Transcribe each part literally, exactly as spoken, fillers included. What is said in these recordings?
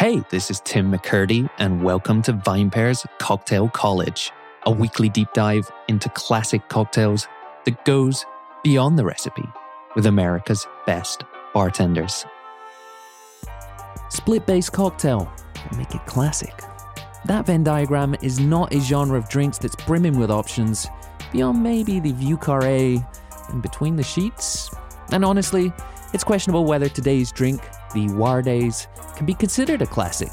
Hey, this is Tim McCurdy, and welcome to VinePair's Cocktail College, a weekly deep dive into classic cocktails that goes beyond the recipe with America's best bartenders. Split-base cocktail, but make it classic. That Venn diagram is not a genre of drinks that's brimming with options, beyond maybe the Vieux Carré and between the sheets. And honestly, it's questionable whether today's drink, the Warday's, can be considered a classic,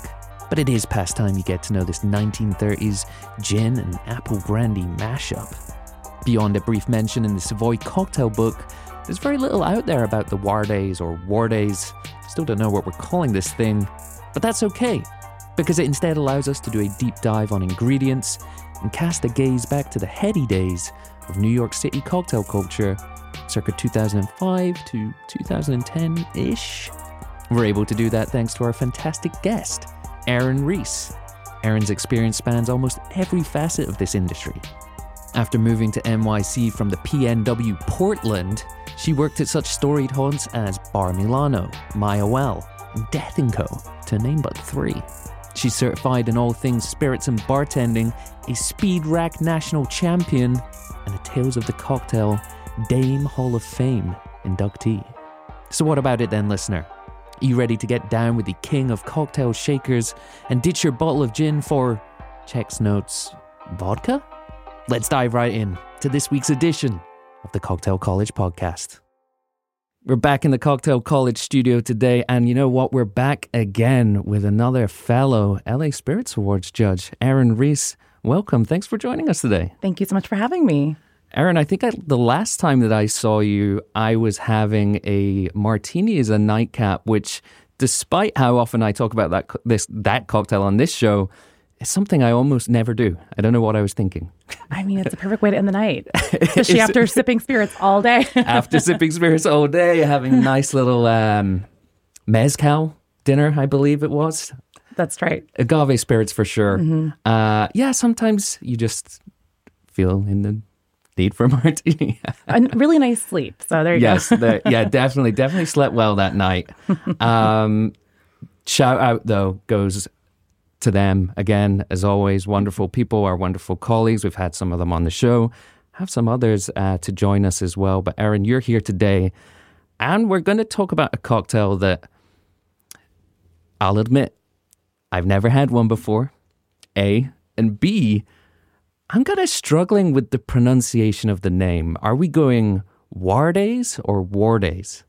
but it is past time you get to know this nineteen thirties gin and apple brandy mashup. Beyond a brief mention in the Savoy Cocktail Book, there's very little out there about the Warday's or Warday's. Still don't know what we're calling this thing, but that's okay, because it instead allows us to do a deep dive on ingredients and cast a gaze back to the heady days of New York City cocktail culture, circa two thousand five to two thousand ten-ish. We're able to do that thanks to our fantastic guest, Eryn Reece. Eryn's experience spans almost every facet of this industry. After moving to N Y C from the P N W Portland, she worked at such storied haunts as Bar Milano, Mayahuel, and Death and Co, to name but three. She's certified in all things spirits and bartending, a Speed Rack national champion, and a Tales of the Cocktail Dame Hall of Fame inductee. So what about it then, listener? Are you ready to get down with the king of cocktail shakers and ditch your bottle of gin for, checks notes, vodka? Let's dive right in to this week's edition of the Cocktail College podcast. We're back in the Cocktail College studio today, and you know what? We're back again with another fellow L A Spirits Awards judge, Eryn Reece. Welcome. Thanks for joining us today. Thank you so much for having me. Eryn, I think I, the last time that I saw you, I was having a martini as a nightcap, which, despite how often I talk about that this that cocktail on this show, it's something I almost never do. I don't know what I was thinking. I mean, it's a perfect way to end the night, especially after sipping spirits all day. After sipping spirits all day, having a nice little um, mezcal dinner, I believe it was. That's right. Agave spirits for sure. Mm-hmm. Uh, yeah, sometimes you just feel in the need for a martini. A really nice sleep. So there you yes, go. Yes, yeah, definitely, definitely slept well that night. Um, shout out though goes to them again, as always. Wonderful people, our wonderful colleagues. We've had some of them on the show, have some others uh, to join us as well. But Eryn, you're here today, and we're going to talk about a cocktail that I'll admit I've never had one before. A and B. I'm kind of struggling with the pronunciation of the name. Are we going Warday's or Warday's?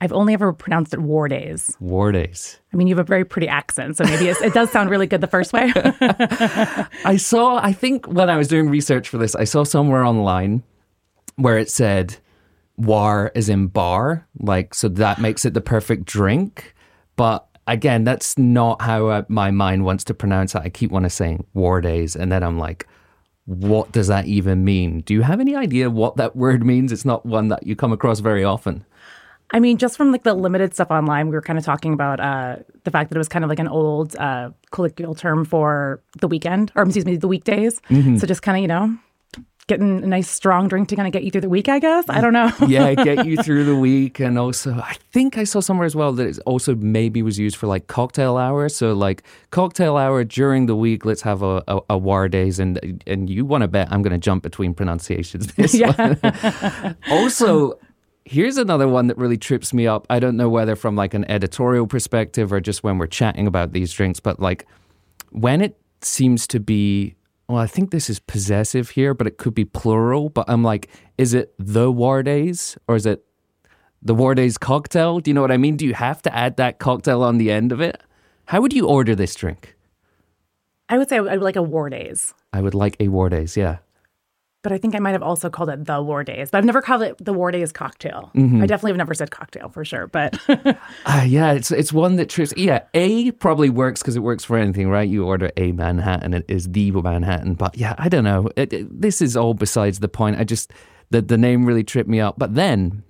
I've only ever pronounced it Warday's. Warday's. I mean, you have a very pretty accent, so maybe it's, it does sound really good the first way. I saw, I think when I was doing research for this, I saw somewhere online where it said war as in bar, like, so that makes it the perfect drink. But again, that's not how I, my mind wants to pronounce it. I keep wanting to say Warday's, and then I'm like, what does that even mean? Do you have any idea what that word means? It's not one that you come across very often. I mean, just from like the limited stuff online, we were kind of talking about uh, the fact that it was kind of like an old uh, colloquial term for the weekend, or excuse me, the weekdays. Mm-hmm. So just kind of, you know, getting a nice strong drink to kind of get you through the week, I guess. I don't know. Yeah, get you through the week. And also, I think I saw somewhere as well that it also maybe was used for like cocktail hour. So like cocktail hour during the week, let's have a, a, a Warday's. And, and you want to bet I'm going to jump between pronunciations. This yeah. one. Also, here's another one that really trips me up. I don't know whether from like an editorial perspective or just when we're chatting about these drinks, but like when it seems to be, well, I think this is possessive here, but it could be plural. But I'm like, is it the Warday's or is it the Warday's cocktail? Do you know what I mean? Do you have to add that cocktail on the end of it? How would you order this drink? I would say I would like a Warday's. I would like a Warday's, yeah. But I think I might have also called it the Warday's. But I've never called it the Warday's cocktail. Mm-hmm. I definitely have never said cocktail for sure. But uh, yeah, it's it's one that trips. Yeah, A probably works because it works for anything, right? You order a Manhattan, it is the Manhattan. But yeah, I don't know. It, it, this is all besides the point. I just, the, the name really tripped me up. But then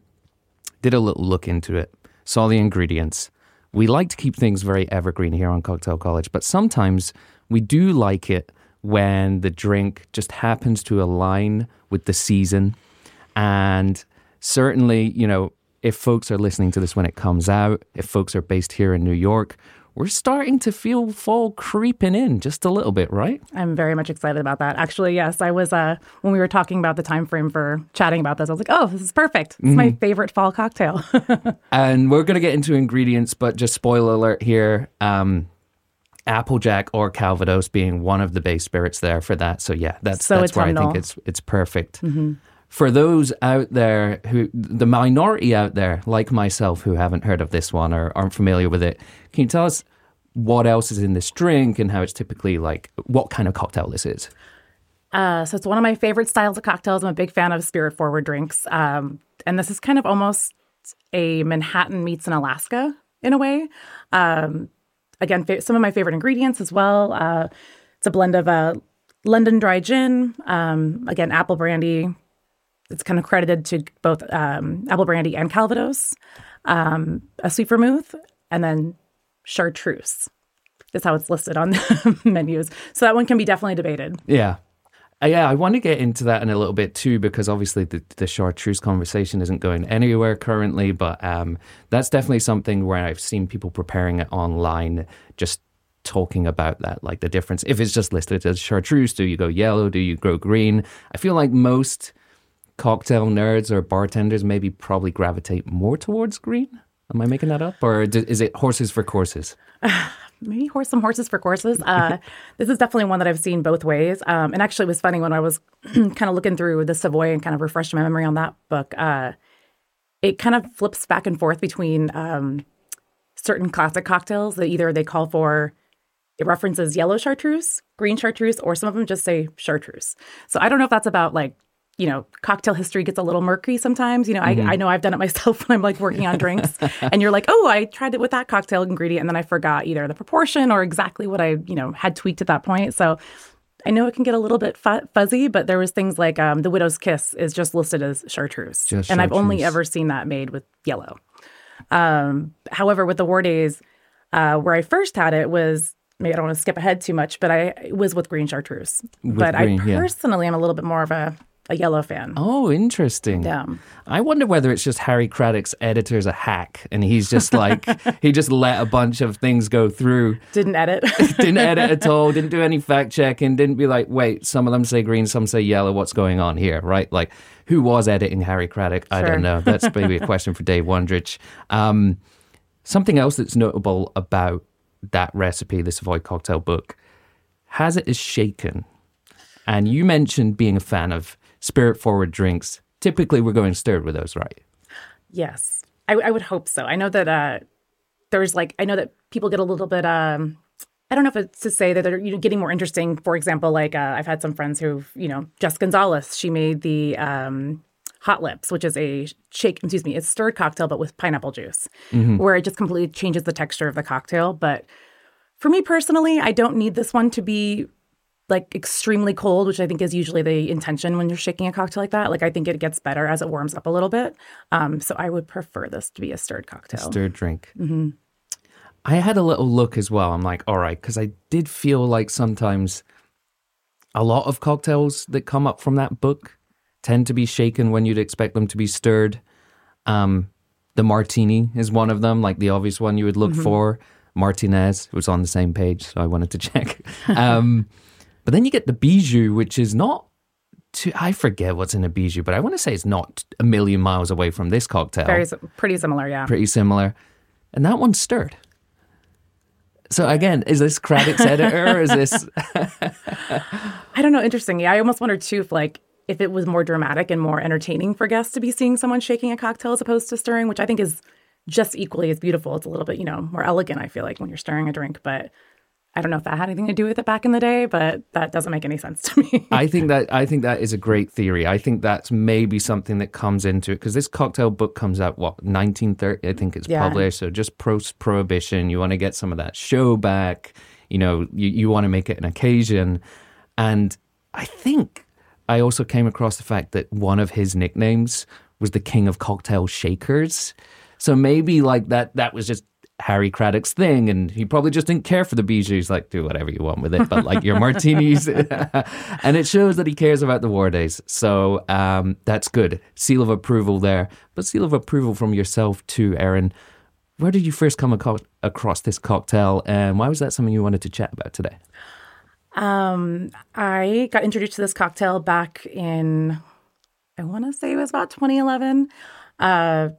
did a little look into it, saw the ingredients. We like to keep things very evergreen here on Cocktail College, but sometimes we do like it when the drink just happens to align with the season. And certainly, you know, if folks are listening to this when it comes out, if folks are based here in New York, we're starting to feel fall creeping in just a little bit, right? I'm very much excited about that. Actually, yes, I was, uh, when we were talking about the time frame for chatting about this, I was like, oh, this is perfect. It's mm-hmm. my favorite fall cocktail. And we're going to get into ingredients, but just spoiler alert here, um, Applejack or Calvados being one of the base spirits there for that. So yeah, that's, so that's where I think it's it's perfect. Mm-hmm. For those out there, who the minority out there, like myself, who haven't heard of this one or aren't familiar with it, can you tell us what else is in this drink and how it's typically like, what kind of cocktail this is? Uh, so it's one of my favorite styles of cocktails. I'm a big fan of spirit-forward drinks. Um, and this is kind of almost a Manhattan meets an Alaska in a way. Um, again, fa- some of my favorite ingredients as well. Uh, it's a blend of uh, London dry gin, um, again, apple brandy. It's kind of credited to both um, apple brandy and Calvados, um, a sweet vermouth, and then chartreuse. That's how it's listed on the menus. So that one can be definitely debated. Yeah. Uh, yeah, I want to get into that in a little bit too, because obviously the, the chartreuse conversation isn't going anywhere currently, but um, that's definitely something where I've seen people preparing it online, just talking about that, like the difference. If it's just listed as chartreuse, do you go yellow? Do you go green? I feel like most cocktail nerds or bartenders maybe probably gravitate more towards green. Am I making that up? Or do, is it horses for courses? Uh, maybe horse, some horses for courses. Uh, this is definitely one that I've seen both ways. Um, and actually, it was funny when I was kind of looking through the Savoy and kind of refreshing my memory on that book. Uh, it kind of flips back and forth between um, certain classic cocktails that either they call for, it references yellow chartreuse, green chartreuse, or some of them just say chartreuse. So I don't know if that's about like, you know, cocktail history gets a little murky sometimes. You know, mm-hmm. I, I know I've done it myself when I'm like working on drinks and you're like, oh, I tried it with that cocktail ingredient and then I forgot either the proportion or exactly what I, you know, had tweaked at that point. So I know it can get a little bit f- fuzzy, but there was things like um, the Widow's Kiss is just listed as chartreuse. Just and chartreuse. I've only ever seen that made with yellow. Um, however, with the Warday's, uh, where I first had it was, maybe I don't want to skip ahead too much, but I it was with green chartreuse. With but green, I personally yeah. am a little bit more of a... a yellow fan. Oh, interesting. Yeah. I wonder whether it's just Harry Craddock's editor's a hack and he's just like, he just let a bunch of things go through. Didn't edit. Didn't edit at all. Didn't do any fact checking. Didn't be like, wait, some of them say green, some say yellow. What's going on here, right? Like, who was editing Harry Craddock? Sure. I don't know. That's maybe a question for Dave Wondrich. Um, something else that's notable about that recipe, the Savoy Cocktail Book, has it as shaken. And you mentioned being a fan of spirit-forward drinks. Typically, we're going stirred with those, right? Yes. I, I would hope so. I know that uh, there's like, I know that people get a little bit, um, I don't know if it's to say that they're you know, getting more interesting. For example, like uh, I've had some friends who, you know, Jess Gonzalez, she made the um, Hot Lips, which is a shake, excuse me, it's stirred cocktail, but with pineapple juice, mm-hmm. where it just completely changes the texture of the cocktail. But for me personally, I don't need this one to be like extremely cold, which I think is usually the intention when you're shaking a cocktail like that. Like I think it gets better as it warms up a little bit. Um, so I would prefer this to be a stirred cocktail. A stirred drink. Mm-hmm. I had a little look as well. I'm like, all right, because I did feel like sometimes a lot of cocktails that come up from that book tend to be shaken when you'd expect them to be stirred. Um, the martini is one of them, like the obvious one you would look mm-hmm. for. Martinez was on the same page, so I wanted to check. Um But then you get the Bijou, which is not too, I forget what's in a Bijou, but I want to say it's not a million miles away from this cocktail. Very, pretty similar, yeah. Pretty similar. And that one's stirred. So again, is this Craddock's editor? Or is this? I don't know. Interesting. Yeah, I almost wonder too if like, if it was more dramatic and more entertaining for guests to be seeing someone shaking a cocktail as opposed to stirring, which I think is just equally as beautiful. It's a little bit, you know, more elegant, I feel like, when you're stirring a drink, but I don't know if that had anything to do with it back in the day, but that doesn't make any sense to me. I think that I think that is a great theory. I think that's maybe something that comes into it because this cocktail book comes out, what, nineteen thirty? I think it's yeah. published. So just post-Prohibition, you want to get some of that show back. You know, you, you want to make it an occasion. And I think I also came across the fact that one of his nicknames was the King of Cocktail Shakers. So maybe like that, that was just Harry Craddock's thing, and he probably just didn't care for the Bijou. He's like, do whatever you want with it, but like your martinis. And it shows that he cares about the Warday's. So um, that's good. Seal of approval there. But seal of approval from yourself too, Eryn. Where did you first come aco- across this cocktail, and why was that something you wanted to chat about today? Um, I got introduced to this cocktail back in, I want to say it was about twenty eleven. Uh,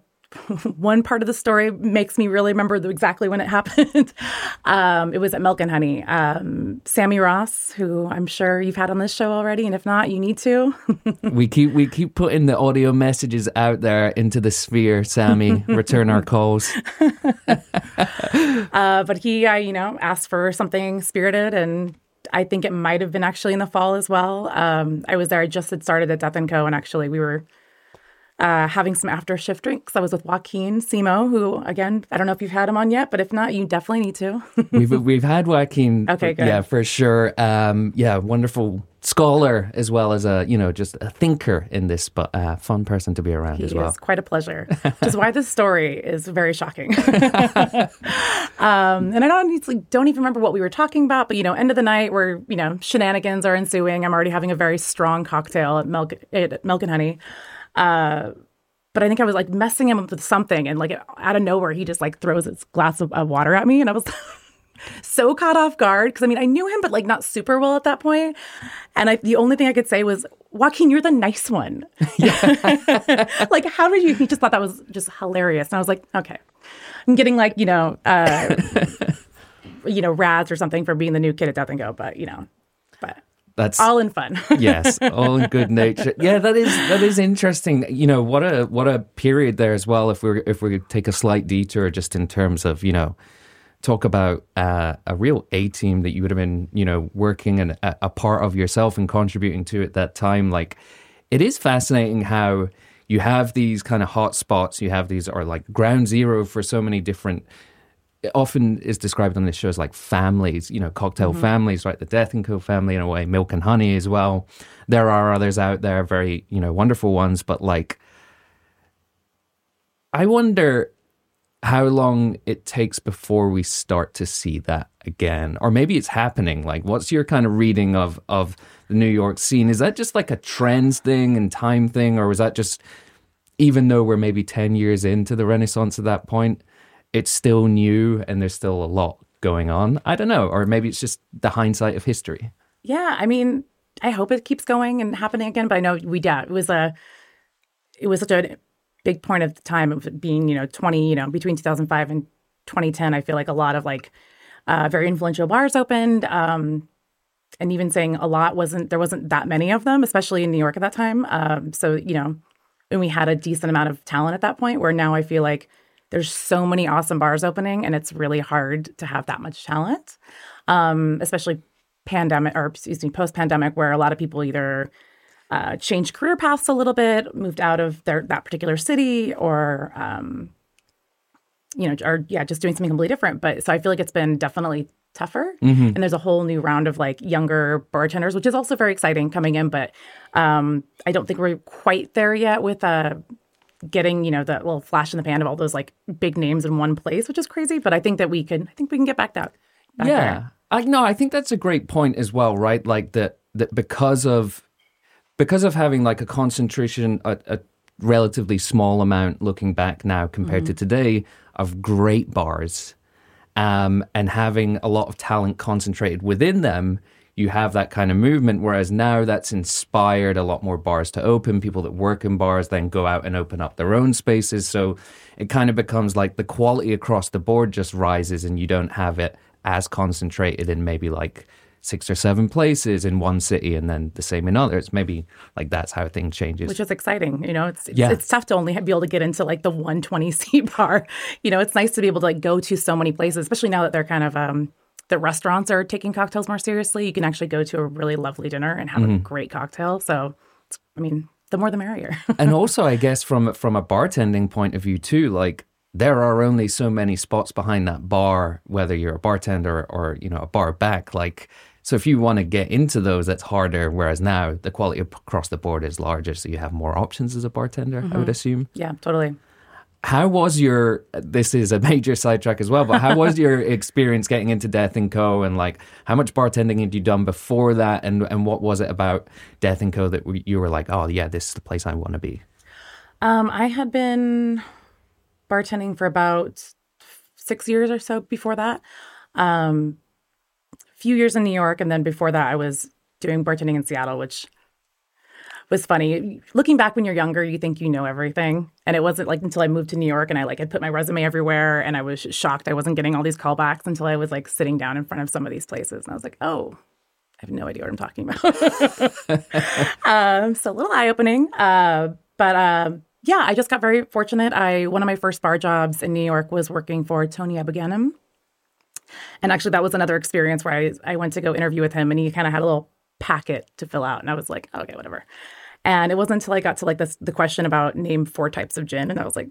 one part of the story makes me really remember the, exactly when it happened. um, it was at Milk and Honey. Um, Sammy Ross, who I'm sure you've had on this show already, and if not, you need to. we keep we keep putting the audio messages out there into the sphere, Sammy. Return our calls. uh, but he, uh, you know, asked for something spirited, and I think it might have been actually in the fall as well. Um, I was there. I just had started at Death and Co. And actually we were uh, having some after shift drinks. I was with Joaquin Simo, who, again, I don't know if you've had him on yet, but if not, you definitely need to. we've we've had Joaquin. Okay, good. Yeah, for sure. Um, yeah, wonderful scholar as well as a, you know, just a thinker in this, but uh, fun person to be around he as well. It's quite a pleasure, which is why this story is very shocking. um, and I don't, don't even remember what we were talking about, but, you know, end of the night where, you know, shenanigans are ensuing. I'm already having a very strong cocktail at Milk, at Milk and Honey. Uh, but I think I was like messing him up with something, and like out of nowhere, he just like throws his glass of, of water at me, and I was so caught off guard, because I mean I knew him, but like not super well at that point. And I, the only thing I could say was, Joaquin, you're the nice one. Yeah. Like, how did you? He just thought that was just hilarious, and I was like, okay, I'm getting like you know, uh, you know, razzed or something for being the new kid at Death and Go, but you know, but. That's all in fun. Yes, all in good nature. Yeah, that is that is interesting. You know, what a what a period there as well. If we if we take a slight detour, just in terms of you know, talk about uh, a real A team that you would have been you know working and a, a part of yourself and contributing to at that time. Like, it is fascinating how you have these kind of hot spots. You have these are like ground zero for so many different. It often is described on this show as like families, you know, cocktail mm-hmm. families, right? The Death and Co family in a way, Milk and Honey as well. There are others out there, very, you know, wonderful ones. But like, I wonder how long it takes before we start to see that again. Or maybe it's happening. Like, what's your kind of reading of, of the New York scene? Is that just like a trends thing and time thing? Or was that just, even though we're maybe ten years into the Renaissance at that point, it's still new and there's still a lot going on? I don't know. Or maybe it's just the hindsight of history. Yeah. I mean, I hope it keeps going and happening again, but I know we doubt. It was a, it was such a big point of the time of being, you know, twenty, you know, between two thousand five and twenty ten, I feel like a lot of like uh, very influential bars opened. Um, and even saying a lot wasn't, there wasn't that many of them, especially in New York at that time. Um, so, you know, and we had a decent amount of talent at that point, where now I feel like there's so many awesome bars opening, and it's really hard to have that much talent, um, especially pandemic or excuse me, post-pandemic, where a lot of people either uh, changed career paths a little bit, moved out of their that particular city, or um, you know, or yeah, just doing something completely different. But so I feel like it's been definitely tougher, mm-hmm. and there's a whole new round of like younger bartenders, which is also very exciting coming in. But um, I don't think we're quite there yet with a. Uh, getting, you know, the little flash in the pan of all those like big names in one place, which is crazy. But I think that we can, I think we can get back that. Back yeah. There. I no, I think that's a great point as well, right? Like that, that because of, because of having like a concentration, a, a relatively small amount looking back now compared mm-hmm. to today of great bars um, and having a lot of talent concentrated within them, you have that kind of movement, whereas now that's inspired a lot more bars to open. People that work in bars then go out and open up their own spaces. So it kind of becomes like the quality across the board just rises, and you don't have it as concentrated in maybe like six or seven places in one city and then the same in others. Maybe like that's how things changes. Which is exciting. You know, it's it's, yeah. it's tough to only be able to get into like the one twenty seat bar. You know, it's nice to be able to like go to so many places, especially now that they're kind of... um. The restaurants are taking cocktails more seriously. You can actually go to a really lovely dinner and have mm-hmm. a great cocktail. So, I mean, the more the merrier. And also, I guess, from from a bartending point of view, too, like there are only so many spots behind that bar, whether you're a bartender or, you know, a bar back. Like, so if you want to get into those, that's harder. Whereas now the quality across the board is larger. So you have more options as a bartender, mm-hmm. I would assume. Yeah, totally. How was your, this is a major sidetrack as well, but how was your experience getting into Death and Co? And like, how much bartending had you done before that? And, and what was it about Death and Co that you were like, oh yeah, this is the place I want to be? Um, I had been bartending for about six years or so before that. Um, a few years in New York, and then before that, I was doing bartending in Seattle, which was funny. Looking back when you're younger, you think you know everything. And it wasn't like until I moved to New York and I like had put my resume everywhere, and I was shocked I wasn't getting all these callbacks until I was like sitting down in front of some of these places. And I was like, oh, I have no idea what I'm talking about. um, so a little eye-opening. Uh, but uh, yeah, I just got very fortunate. I one of my first bar jobs in New York was working for Tony Abagenum. And actually that was another experience where I, I went to go interview with him, and he kind of had a little packet to fill out. And I was like, oh, okay, whatever. And it wasn't until I got to like this, the question about name four types of gin. And I was like,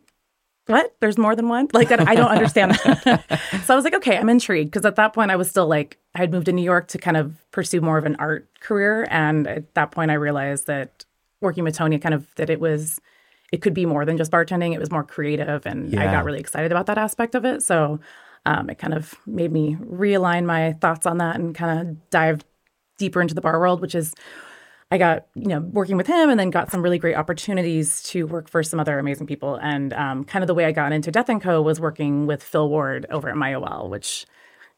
what? There's more than one? Like, I don't, I don't understand that. So I was like, okay, I'm intrigued. Because at that point I was still like, I had moved to New York to kind of pursue more of an art career. And at that point I realized that working with Tony kind of, that it was, it could be more than just bartending. It was more creative. And yeah. I got really excited about that aspect of it. So um, it kind of made me realign my thoughts on that and kind of dive deeper into the bar world, which is I got, you know, working with him, and then got some really great opportunities to work for some other amazing people. And um, kind of the way I got into Death and Co. was working with Phil Ward over at Mayahuel, which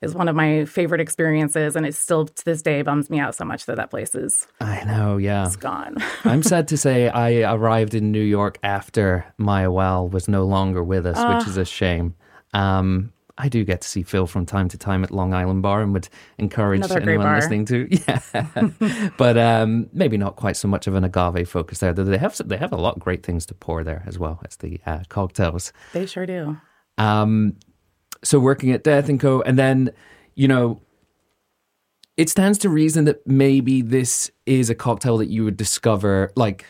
is one of my favorite experiences. And it still to this day bums me out so much that that place is I know, yeah. It's gone. I'm sad to say I arrived in New York after Mayahuel was no longer with us, uh, which is a shame. Um I do get to see Phil from time to time at Long Island Bar, and would encourage anyone bar. listening to, yeah, but um, maybe not quite so much of an agave focus there. Though they have they have a lot of great things to pour there as well as the uh, cocktails. They sure do. Um, so working at Death and Co, and then you know, it stands to reason that maybe this is a cocktail that you would discover like.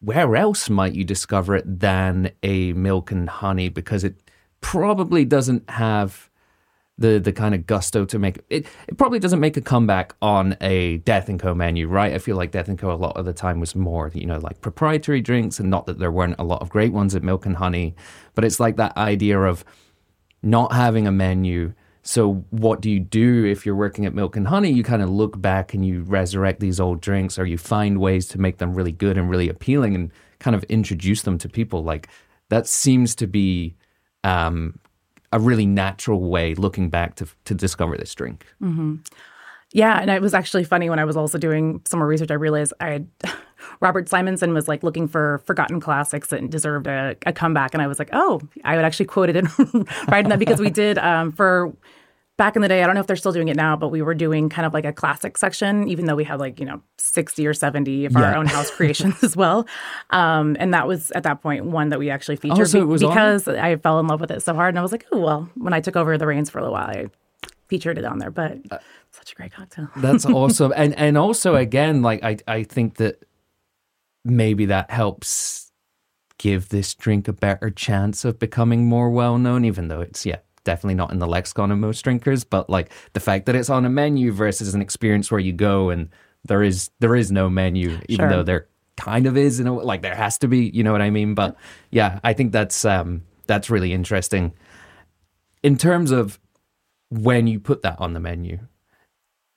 Where else might you discover it than a Milk and Honey, because it. Probably doesn't have the the kind of gusto to make it. It probably doesn't make a comeback on a Death and Co menu, right? I feel like Death and Co a lot of the time was more, you know, like proprietary drinks, and not that there weren't a lot of great ones at Milk and Honey, but it's like that idea of not having a menu. So what do you do if you're working at Milk and Honey? You kind of look back and you resurrect these old drinks, or you find ways to make them really good and really appealing, and kind of introduce them to people. Like that seems to be. Um, a really natural way, looking back, to to discover this drink. Mm-hmm. Yeah, and it was actually funny when I was also doing some more research. I realized I had, Robert Simonson was like looking for forgotten classics that deserved a, a comeback, and I was like, oh, I would actually quote it in writing that, because we did um, for back in the day. I don't know if they're still doing it now, but we were doing kind of like a classic section, even though we had like you know sixty or seventy of yeah. our own house creations as well. Um, and that was at that point one that we actually featured oh, so it was because on? I fell in love with it so hard, and I was like, oh well. When I took over the reins for a little while, I featured it on there. But uh, such a great cocktail. That's awesome, and and also again, like I I think that maybe that helps give this drink a better chance of becoming more well known, even though it's yeah. definitely not in the lexicon of most drinkers, but like the fact that it's on a menu versus an experience where you go and there is there is no menu, even sure. though there kind of is, in a, like there has to be, you know what I mean? But yeah, I think that's um, that's really interesting. In terms of when you put that on the menu,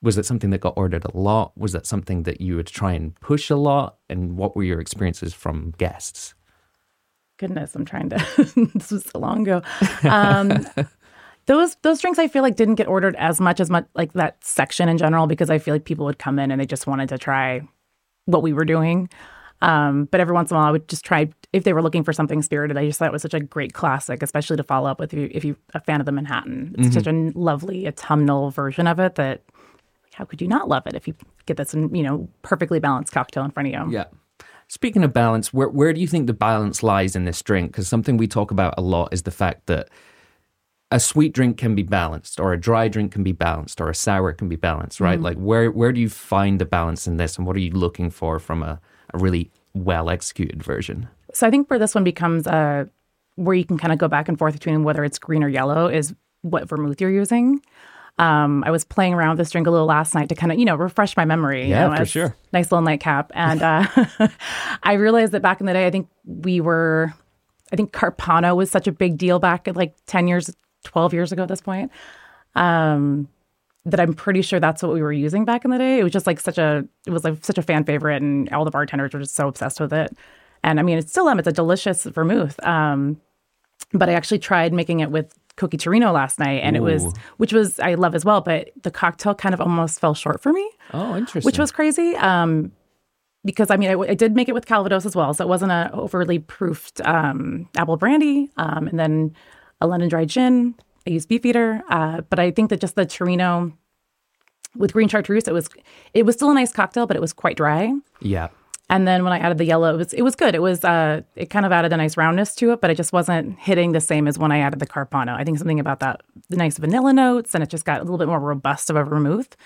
was that something that got ordered a lot? Was that something that you would try and push a lot? And what were your experiences from guests? Goodness, I'm trying to, this was so long ago. Um, Those those drinks I feel like didn't get ordered as much as much like that section in general, because I feel like people would come in and they just wanted to try what we were doing. Um, but every once in a while I would just try if they were looking for something spirited. I just thought it was such a great classic, especially to follow up with you if you're a fan of the Manhattan. It's mm-hmm. such a lovely autumnal version of it that how could you not love it if you get this you know perfectly balanced cocktail in front of you? Yeah. Speaking of balance, where where do you think the balance lies in this drink? Because something we talk about a lot is the fact that a sweet drink can be balanced, or a dry drink can be balanced, or a sour can be balanced, right? Mm-hmm. Like where where do you find the balance in this, and what are you looking for from a, a really well-executed version? So I think where this one becomes uh, where you can kind of go back and forth between whether it's green or yellow is what vermouth you're using. Um, I was playing around with this drink a little last night to kind of, you know, refresh my memory. Yeah, you know, for sure. Nice little nightcap. And uh, I realized that back in the day, I think we were, I think Carpano was such a big deal back at like ten years twelve years ago at this point, um, that I'm pretty sure that's what we were using back in the day. It was just like such a, it was like such a fan favorite, and all the bartenders were just so obsessed with it. And I mean, it's still, um, it's a delicious vermouth. Um, but I actually tried making it with Cocchi Torino last night, and Ooh. it was, which was, I love as well, but the cocktail kind of almost fell short for me. Oh, interesting. Which was crazy. Um, Because, I mean, I, I did make it with Calvados as well, so it wasn't an overly proofed um, apple brandy. Um, and then a London dry gin. I used Beefeater. Uh, but I think that just the Torino with green chartreuse, it was it was still a nice cocktail, but it was quite dry. Yeah. And then when I added the yellow, it was, it was good. It was uh, it kind of added a nice roundness to it, but it just wasn't hitting the same as when I added the Carpano. I think something about that, the nice vanilla notes, and it just got a little bit more robust of a vermouth.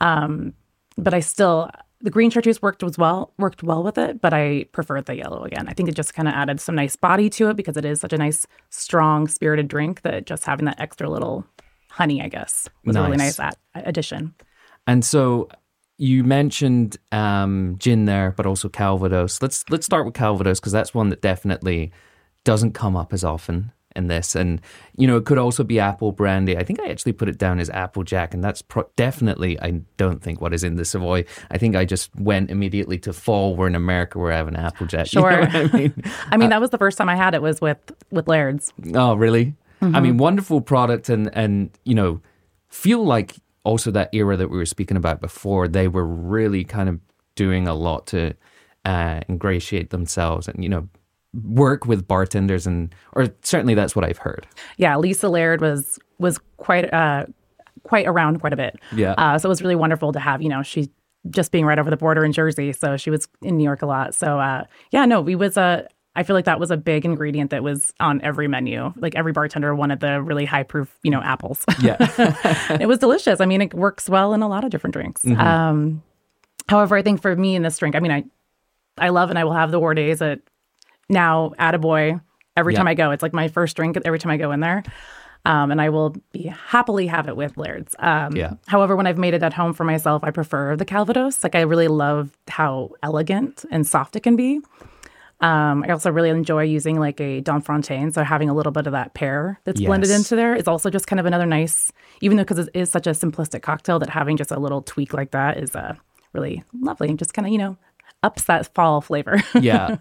Um, but I still... The green chartreuse worked was well worked well with it, but I preferred the yellow again. I think it just kind of added some nice body to it because it is such a nice, strong, spirited drink that just having that extra little honey, I guess, was nice. a really nice ad- addition. And so you mentioned um, gin there, but also Calvados. Let's let's start with Calvados because that's one that definitely doesn't come up as often in this. And, you know, it could also be apple brandy. I think I actually put it down as Applejack, and that's pro- definitely, I don't think, what is in the Savoy. I think I just went immediately to fall. We're in America, we're having Applejack. Sure. You know what I mean, I mean uh, that was the first time I had it was with, with Laird's. Oh, really? Mm-hmm. I mean, wonderful product and, and, you know, feel like also that era that we were speaking about before, they were really kind of doing a lot to uh, ingratiate themselves and, you know, work with bartenders, and or certainly that's what I've heard. Yeah, Lisa Laird was was quite uh quite around quite a bit. Yeah, uh, so it was really wonderful to have. You know, she just being right over the border in Jersey, so she was in New York a lot. So uh, yeah, no, we was a. I feel like that was a big ingredient that was on every menu. Like every bartender wanted the really high proof, you know, apples. Yeah, it was delicious. I mean, it works well in a lot of different drinks. Mm-hmm. Um, however, I think for me in this drink, I mean, I I love and I will have the Warday's at. Now, attaboy, every yeah. time I go. It's like my first drink every time I go in there. Um, and I will be happily have it with Laird's. Um, yeah. However, when I've made it at home for myself, I prefer the Calvados. Like, I really love how elegant and soft it can be. Um, I also really enjoy using, like, a Domfrantain. So having a little bit of that pear that's yes. blended into there is also just kind of another nice, even though because it is such a simplistic cocktail, that having just a little tweak like that is uh, really lovely and just kind of, you know, ups that fall flavor. Yeah.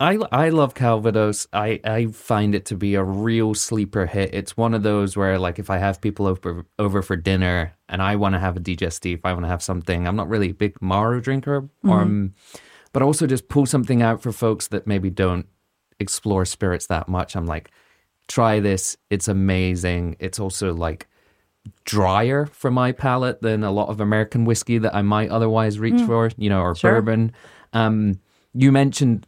I, I love Calvados. I, I find it to be a real sleeper hit. It's one of those where, like, if I have people over, over for dinner and I want to have a digestif, I want to have something. I'm not really a big Maro drinker, mm-hmm. um, but also just pull something out for folks that maybe don't explore spirits that much. I'm like, try this. It's amazing. It's also, like, drier for my palate than a lot of American whiskey that I might otherwise reach mm. for, you know, or sure. bourbon. Um, you mentioned...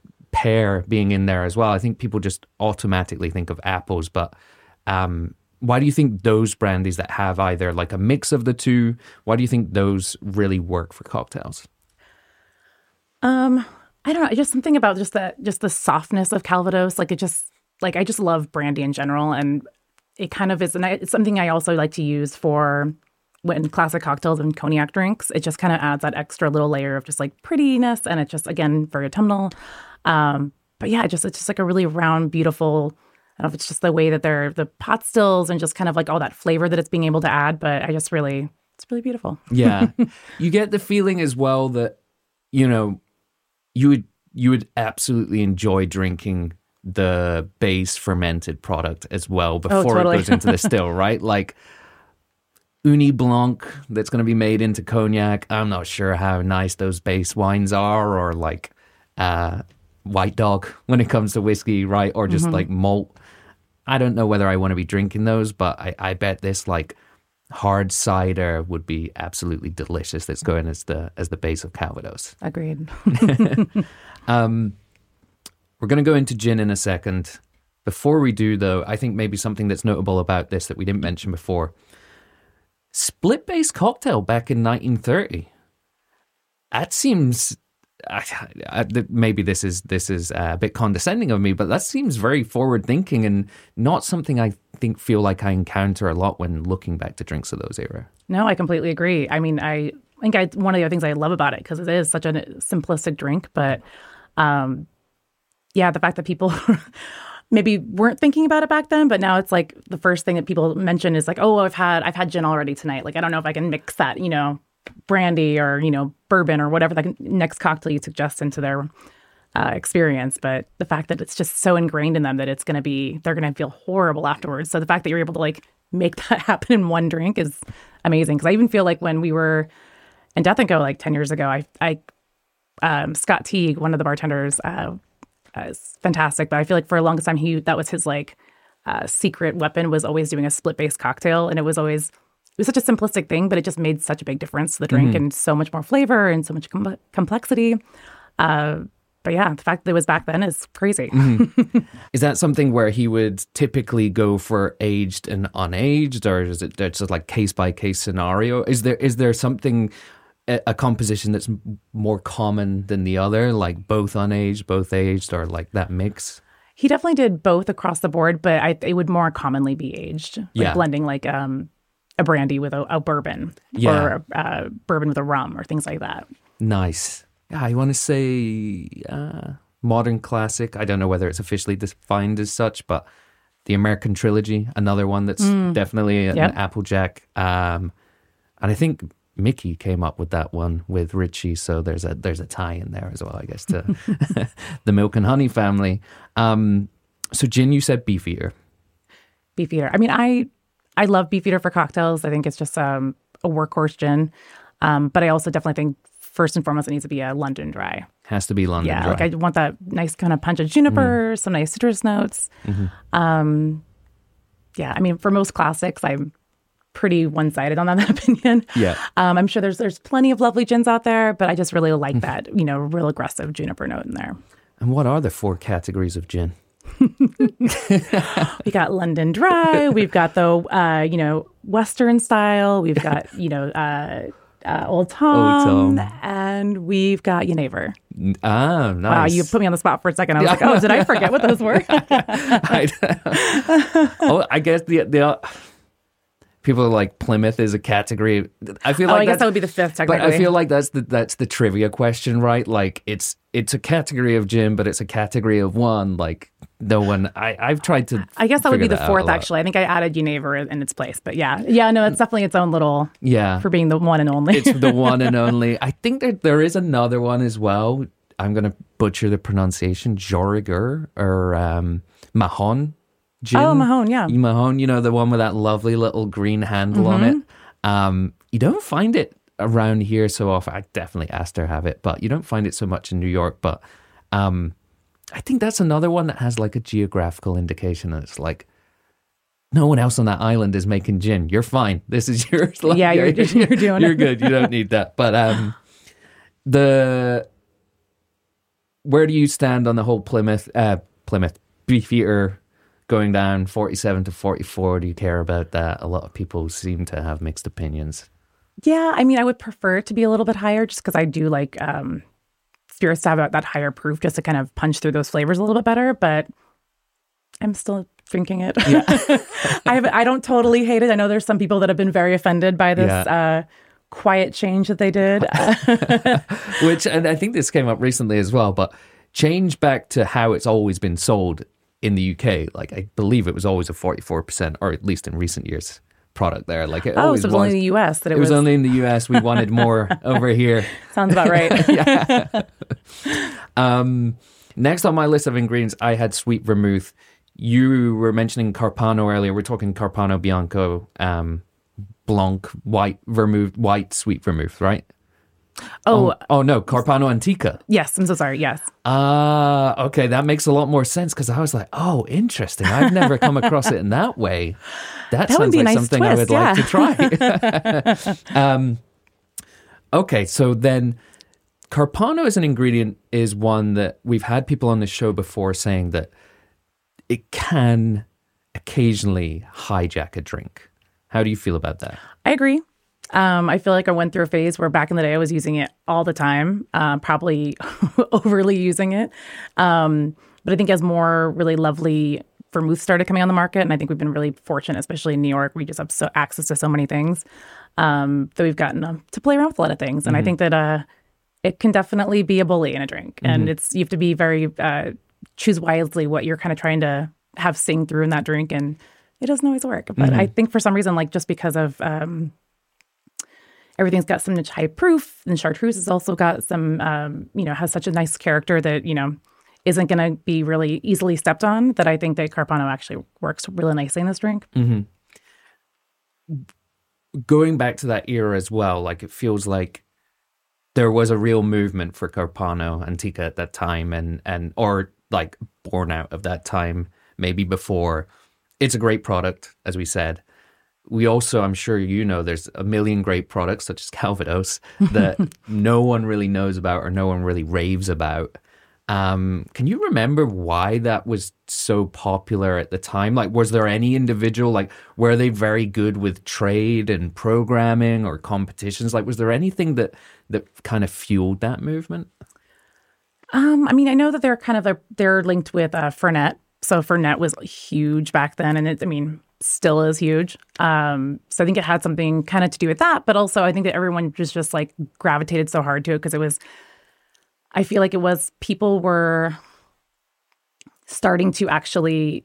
pear being in there as well. I think people just automatically think of apples, but um, why do you think those brandies that have either like a mix of the two, why do you think those really work for cocktails? Um, I don't know. Just something about just the, just the softness of Calvados. Like it just, like I just love brandy in general, and it kind of is, and I, it's something I also like to use for when classic cocktails and cognac drinks. It just kind of adds that extra little layer of just like prettiness, and it just, again, very autumnal. Um, but yeah, just it's just like a really round, beautiful, I don't know if it's just the way that they're, the pot stills and just kind of like all that flavor that it's being able to add, but I just really, it's really beautiful. Yeah. You get the feeling as well that, you know, you would, you would absolutely enjoy drinking the base fermented product as well before oh, totally. it goes into the still, right? Like Uni Blanc that's going to be made into cognac. I'm not sure how nice those base wines are, or like, uh, White Dog when it comes to whiskey, right? Or just mm-hmm. like malt. I don't know whether I want to be drinking those, but I, I bet this like hard cider would be absolutely delicious. That's going as the as the base of Calvados. Agreed. um, we're going to go into gin in a second. Before we do, though, I think maybe something that's notable about this that we didn't mention before. Split base cocktail back in nineteen thirty. That seems... I, I, maybe this is this is a bit condescending of me, but that seems very forward thinking and not something I think feel like I encounter a lot when looking back to drinks of those era. No, I completely agree. I mean, I think I, one of the other things I love about it, because it is such a simplistic drink, but um, yeah, the fact that people maybe weren't thinking about it back then, but now it's like the first thing that people mention is like, oh, I've had I've had gin already tonight. Like, I don't know if I can mix that, you know, brandy or, you know, bourbon or whatever that next cocktail you suggest into their uh, experience. But the fact that it's just so ingrained in them that it's going to be, they're going to feel horrible afterwards. So the fact that you're able to like make that happen in one drink is amazing. Because I even feel like when we were in Death and Co. like ten years ago, I, I um, Scott Teague, one of the bartenders, uh, is fantastic. But I feel like for the longest time, he that was his like uh, secret weapon, was always doing a split-based cocktail. And it was always, it was such a simplistic thing, but it just made such a big difference to the drink, mm-hmm. and so much more flavor and so much com- complexity. Uh, but yeah, the fact that it was back then is crazy. Mm-hmm. Is that something where he would typically go for aged and unaged, or is it just like case by case scenario? Is there is there something, a, a composition that's more common than the other, like both unaged, both aged, or like that mix? He definitely did both across the board, but I, it would more commonly be aged, like yeah. blending like um. a brandy with a, a bourbon yeah. or a uh, bourbon with a rum or things like that. Nice. Yeah, I want to say uh, modern classic. I don't know whether it's officially defined as such, but the American Trilogy, another one that's mm. definitely an yep. Applejack. Um, and I think Mickey came up with that one with Richie. So there's a there's a tie in there as well, I guess, to the Milk and Honey family. Um, so Gin, you said Beefeater. Beefeater. I mean, I... I love Beefeater for cocktails. I think it's just um, a workhorse gin. Um, but I also definitely think, first and foremost, it needs to be a London dry. Has to be London yeah, dry. Yeah, like I want that nice kind of punch of juniper, mm. some nice citrus notes. Mm-hmm. Um, yeah, I mean, for most classics, I'm pretty one-sided on that opinion. Yeah. Um, I'm sure there's there's plenty of lovely gins out there, but I just really like that, you know, real aggressive juniper note in there. And what are the four categories of gin? We got London Dry, we've got the uh you know Western style, we've got you know uh, uh Old Tom, Old Tom, and we've got Genever. Ah, nice. Wow, you put me on the spot for a second. I was like, oh, did I forget what those were? I, oh, I guess the the uh, people are like Plymouth is a category. I feel like oh, I guess that would be the fifth technically. But I feel like that's the that's the trivia question, right? Like it's it's a category of gin, but it's a category of one, like. No one. I, I've tried to. I guess that would be the fourth, actually. I think I added Genever in its place. But yeah. Yeah, no, it's definitely its own little. Yeah. For being the one and only. It's the one and only. I think that there is another one as well. I'm going to butcher the pronunciation. Jorger or um, Mahone gin. Oh, Mahone, yeah. Mahone, you know, the one with that lovely little green handle mm-hmm. on it. Um, you don't find it around here so often. I definitely asked her to have it, but you don't find it so much in New York. But. Um, I think that's another one that has like a geographical indication. And it's like, no one else on that island is making gin. You're fine. This is yours. Like, yeah, you're, you're, you're doing you're it. You're good. You don't need that. But um, the where do you stand on the whole Plymouth, uh, Plymouth Beefeater going down forty-seven to forty-four? Do you care about that? A lot of people seem to have mixed opinions. Yeah, I mean, I would prefer to be a little bit higher just because I do like... Um, spirits to have that higher proof just to kind of punch through those flavors a little bit better, but I'm still drinking it. Yeah. I have, I don't totally hate it. I know there's some people that have been very offended by this yeah. uh, quiet change that they did. Which, and I think this came up recently as well, but change back to how it's always been sold in the U K. Like I believe it was always a forty-four percent, or at least in recent years, product there. Like it oh, always so it was, was only in the U S that it, it was. It was only in the U S. We wanted more over here. Sounds about right. yeah. um, next on my list of ingredients, I had sweet vermouth. You were mentioning Carpano earlier. We're talking Carpano Bianco, um, Blanc, white vermouth, white sweet vermouth, right? Oh, um, oh no, Carpano Antica. Yes, I'm so sorry. Yes. Ah, uh, okay, that makes a lot more sense because I was like, oh, interesting. I've never come across it in that way. That, that sounds would be like a nice something twist, I would yeah. like to try. um, okay, so then Carpano as an ingredient is one that we've had people on the show before saying that it can occasionally hijack a drink. How do you feel about that? I agree. Um, I feel like I went through a phase where back in the day I was using it all the time, uh, probably overly using it. Um, but I think as more really lovely vermouth started coming on the market, and I think we've been really fortunate, especially in New York, we just have so access to so many things um, that we've gotten uh, to play around with a lot of things. And mm-hmm. I think that uh, it can definitely be a bully in a drink. Mm-hmm. And it's you have to be very, uh, choose wisely what you're kind of trying to have sing through in that drink. And it doesn't always work. But mm-hmm. I think for some reason, like just because of... Um, everything's got some niche high proof. And Chartreuse has also got some, um, you know, has such a nice character that, you know, isn't going to be really easily stepped on, that I think that Carpano actually works really nicely in this drink. Mm-hmm. Going back to that era as well, like it feels like there was a real movement for Carpano Antica at that time, and and or like born out of that time, maybe before. It's a great product, as we said. We also, I'm sure you know, there's a million great products such as Calvados that no one really knows about or no one really raves about. Um, can you remember why that was so popular at the time? Like, was there any individual, like, were they very good with trade and programming or competitions? Like, was there anything that that kind of fueled that movement? Um, I mean, I know that they're kind of, a, they're linked with uh, Fernet. So Fernet was huge back then. And it, I mean, still is huge. Um, so I think it had something kind of to do with that. But also I think that everyone just, just like gravitated so hard to it because it was, I feel like it was, people were starting to actually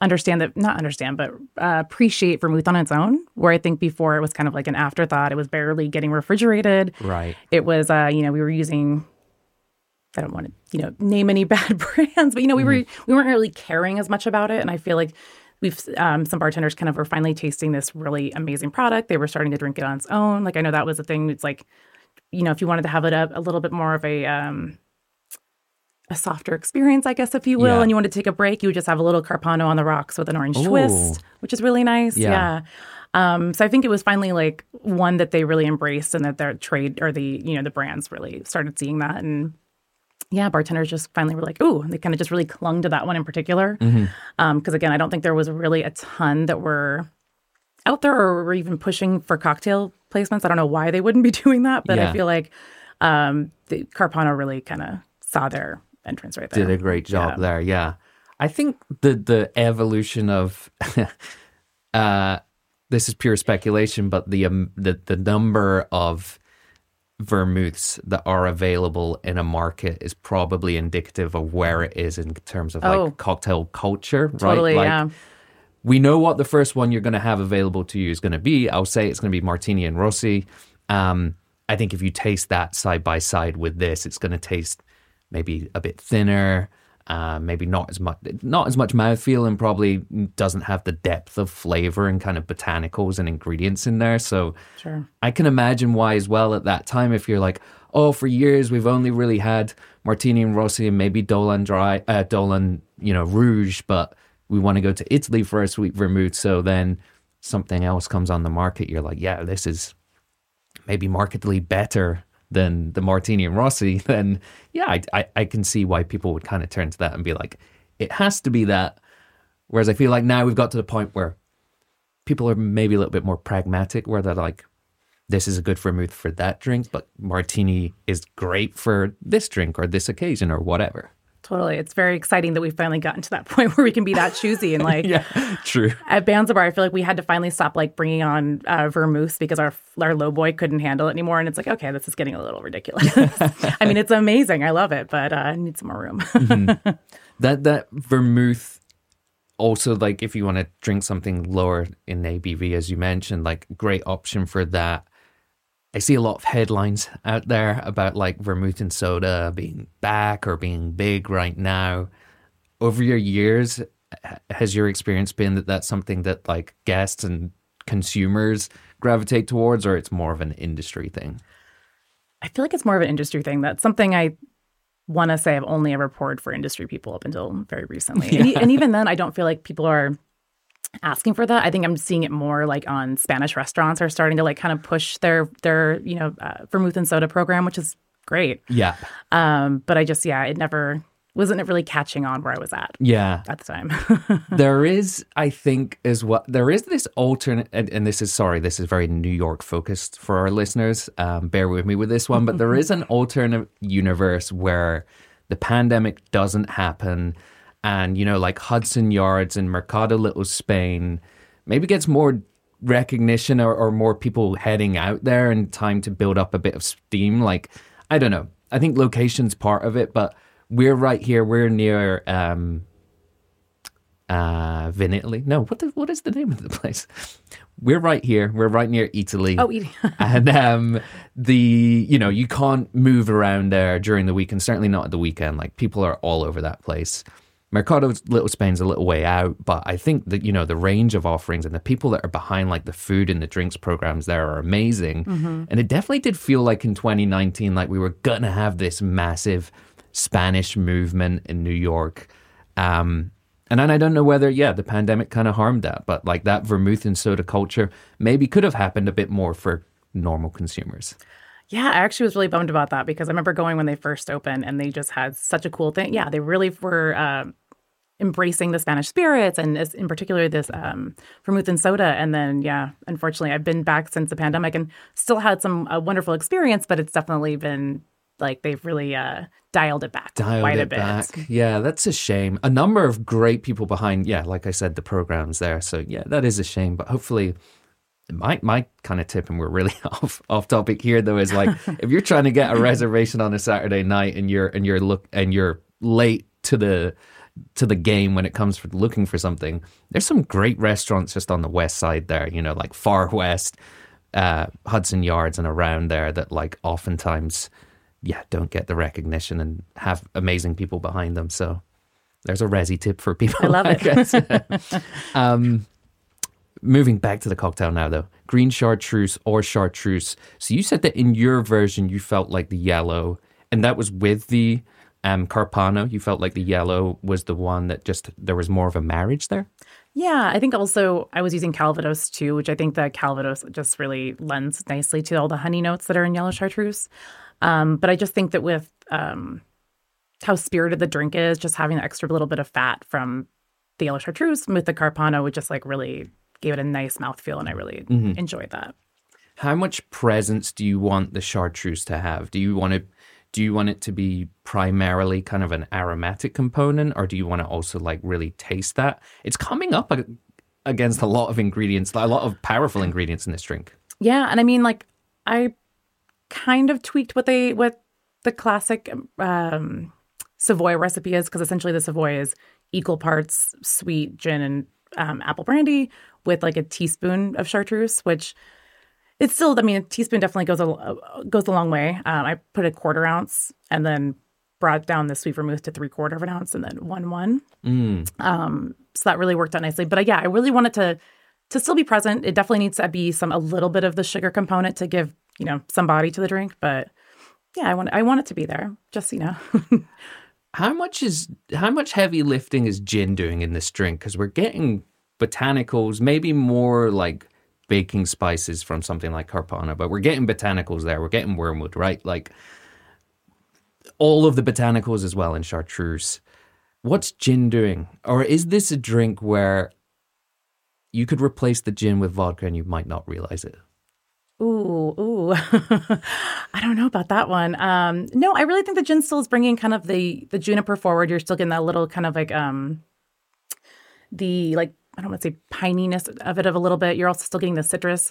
understand that, not understand, but uh, appreciate vermouth on its own, where I think before it was kind of like an afterthought. It was barely getting refrigerated. Right. It was, uh, you know, we were using, I don't want to, you know, name any bad brands, but, you know, we, mm-hmm. were, we weren't really caring as much about it. And I feel like we've, um, some bartenders kind of were finally tasting this really amazing product. They were starting to drink it on its own. Like, I know that was a thing. It's like, you know, if you wanted to have it a, a little bit more of a um, a softer experience, I guess, if you will, yeah. and you wanted to take a break, you would just have a little Carpano on the rocks with an orange Ooh. twist, which is really nice. Yeah. yeah. Um, so I think it was finally like one that they really embraced, and that their trade or the, you know, the brands really started seeing that. And yeah, bartenders just finally were like, ooh, and they kind of just really clung to that one in particular. Because, mm-hmm. um, again, I don't think there was really a ton that were out there or were even pushing for cocktail placements. I don't know why they wouldn't be doing that, but yeah. I feel like um, the Carpano really kind of saw their entrance right there. Did a great job yeah. there, yeah. I think the the evolution of, uh, this is pure speculation, but the, um, the the number of vermouths that are available in a market is probably indicative of where it is in terms of oh. like cocktail culture, totally, right? Like, yeah. We know what the first one you're going to have available to you is going to be. I'll say it's going to be Martini and Rossi. Um, I think if you taste that side by side with this, it's going to taste maybe a bit thinner, uh, maybe not as much, not as much mouthfeel, and probably doesn't have the depth of flavor and kind of botanicals and ingredients in there. So sure. I can imagine why as well at that time, if you're like, oh, for years we've only really had Martini and Rossi and maybe Dolan dry, uh, Dolan, you know, Rouge, but we want to go to Italy for a sweet vermouth. So then something else comes on the market. You're like, yeah, this is maybe markedly better than the Martini and Rossi. Then, yeah, I, I, I can see why people would kind of turn to that and be like, it has to be that. Whereas I feel like now we've got to the point where people are maybe a little bit more pragmatic, where they're like, this is a good vermouth for that drink, but Martini is great for this drink or this occasion or whatever. Totally. It's very exciting that we've finally gotten to that point where we can be that choosy. And like, yeah, true. At Banzibar, I feel like we had to finally stop like bringing on uh, vermouths because our, our lowboy couldn't handle it anymore. And it's like, okay, this is getting a little ridiculous. I mean, it's amazing. I love it, but uh, I need some more room. mm-hmm. That that vermouth also, like if you want to drink something lower in A B V, as you mentioned, like great option for that. I see a lot of headlines out there about like vermouth and soda being back or being big right now. Over your years, has your experience been that that's something that like guests and consumers gravitate towards, or it's more of an industry thing? I feel like it's more of an industry thing. That's something I want to say I've only ever poured for industry people up until very recently. Yeah. And, and even then, I don't feel like people are asking for that. I think I'm seeing it more like on Spanish restaurants are starting to like kind of push their their you know uh, vermouth and soda program, which is great. Yeah. Um. But I just yeah, it never wasn't it really catching on where I was at. Yeah. At the time. There is, I think, as well. There is this alternate, and, and this is sorry, this is very New York focused for our listeners. Um, bear with me with this one, but there is an alternate universe where the pandemic doesn't happen. And, you know, like Hudson Yards and Mercado Little Spain maybe gets more recognition or, or more people heading out there and time to build up a bit of steam. Like, I don't know. I think location's part of it, but we're right here. We're near um, uh, Vin Italy. No, what the, what is the name of the place? We're right here. We're right near Italy. Oh, Italy. And um, the, you know, you can't move around there during the week, and certainly not at the weekend. Like, people are all over that place. Mercato's Little Spain's a little way out, but I think that, you know, the range of offerings and the people that are behind, like, the food and the drinks programs there are amazing. Mm-hmm. And it definitely did feel like in twenty nineteen, like, we were going to have this massive Spanish movement in New York. Um, and then I don't know whether, yeah, the pandemic kind of harmed that, but, like, that vermouth and soda culture maybe could have happened a bit more for normal consumers. Yeah, I actually was really bummed about that, because I remember going when they first opened and they just had such a cool thing. Yeah, they really were uh, embracing the Spanish spirits, and in particular this um, vermouth and soda. And then, yeah, unfortunately, I've been back since the pandemic and still had some uh, wonderful experience, but it's definitely been like they've really uh, dialed it back dialed quite it a bit. Back. Yeah, that's a shame. A number of great people behind, yeah, like I said, the programs there. So, yeah, that is a shame, but hopefully... My my kind of tip, and we're really off off topic here, though, is like if you're trying to get a reservation on a Saturday night and you're and you're look and you're late to the to the game when it comes for looking for something, there's some great restaurants just on the west side there, you know, like Far West, uh, Hudson Yards and around there that like oftentimes, yeah, don't get the recognition and have amazing people behind them. So there's a resi tip for people. I love I it. um Moving back to the cocktail now, though. Green chartreuse or chartreuse. So you said that in your version, you felt like the yellow, and that was with the um, Carpano. You felt like the yellow was the one that just, there was more of a marriage there? Yeah, I think also I was using Calvados too, which I think the Calvados just really lends nicely to all the honey notes that are in yellow chartreuse. Um, but I just think that with um, how spirited the drink is, just having the extra little bit of fat from the yellow chartreuse with the Carpano would just like really... gave it a nice mouthfeel, and I really mm-hmm. enjoyed that. How much presence do you want the chartreuse to have? Do you want it, do you want it to be primarily kind of an aromatic component, or do you want to also like really taste that? It's coming up against a lot of ingredients, a lot of powerful ingredients in this drink. Yeah, and I mean, like I kind of tweaked what they what the classic um, Savoy recipe is, because essentially the Savoy is equal parts sweet gin and um, apple brandy, with like a teaspoon of chartreuse, which it's still, I mean, a teaspoon definitely goes a, goes a long way. Um, I put a quarter ounce and then brought down the sweet vermouth to three quarter of an ounce and then one one. Mm. Um, so that really worked out nicely. But uh, yeah, I really wanted to to still be present. It definitely needs to be some a little bit of the sugar component to give, you know, some body to the drink. But yeah, I want I want it to be there, just, you know. how much is how much heavy lifting is gin doing in this drink? Because we're getting... botanicals, maybe more like baking spices from something like Carpano, but we're getting botanicals there. We're getting wormwood, right? Like all of the botanicals as well in chartreuse. What's gin doing? Or is this a drink where you could replace the gin with vodka and you might not realize it? Ooh, ooh. I don't know about that one. Um, no, I really think the gin still is bringing kind of the, the juniper forward. You're still getting that little kind of like um, the like, I don't want to say pininess of it of a little bit. You're also still getting the citrus.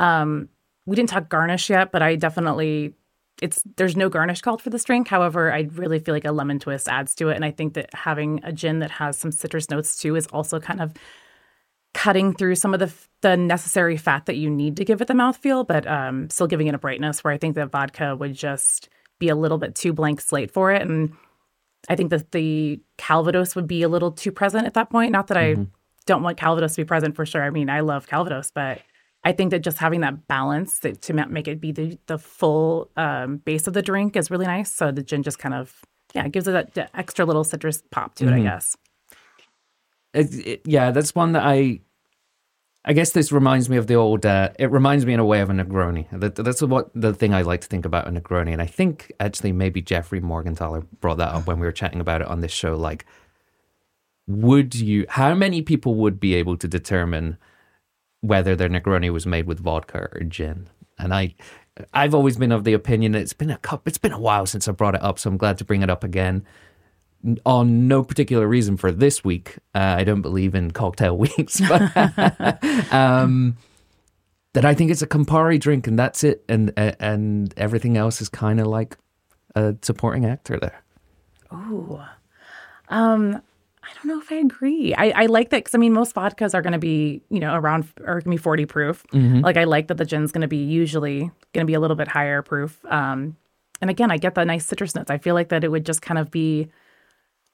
Um, we didn't talk garnish yet, but I definitely, it's there's no garnish called for this drink. However, I really feel like a lemon twist adds to it. And I think that having a gin that has some citrus notes too is also kind of cutting through some of the the necessary fat that you need to give it the mouthfeel, but um, still giving it a brightness where I think that vodka would just be a little bit too blank slate for it. And I think that the Calvados would be a little too present at that point. Not that mm-hmm. I... don't want Calvados to be present for sure. I mean, I love Calvados, but I think that just having that balance that, to make it be the, the full um, base of the drink is really nice. So the gin just kind of, yeah, gives it that, that extra little citrus pop to it, mm. I guess. It, it, yeah, that's one that I, I guess this reminds me of the old, uh, it reminds me in a way of a Negroni. That, that's what the thing I like to think about a Negroni. And I think actually maybe Jeffrey Morgenthaler brought that up when we were chatting about it on this show, like, Would you, how many people would be able to determine whether their Negroni was made with vodka or gin? And I, I've always been of the opinion that it's been a cup, it's been a while since I brought it up, so I'm glad to bring it up again. On no particular reason for this week, uh, I don't believe in cocktail weeks, but um, that I think it's a Campari drink and that's it. And, and everything else is kind of like a supporting actor there. Ooh. Um, I don't know if I agree. I, I like that because, I mean, most vodkas are going to be, you know, around or can be forty proof. Mm-hmm. Like, I like that the gin's going to be usually going to be a little bit higher proof. Um, and again, I get the nice citrus notes. I feel like that it would just kind of be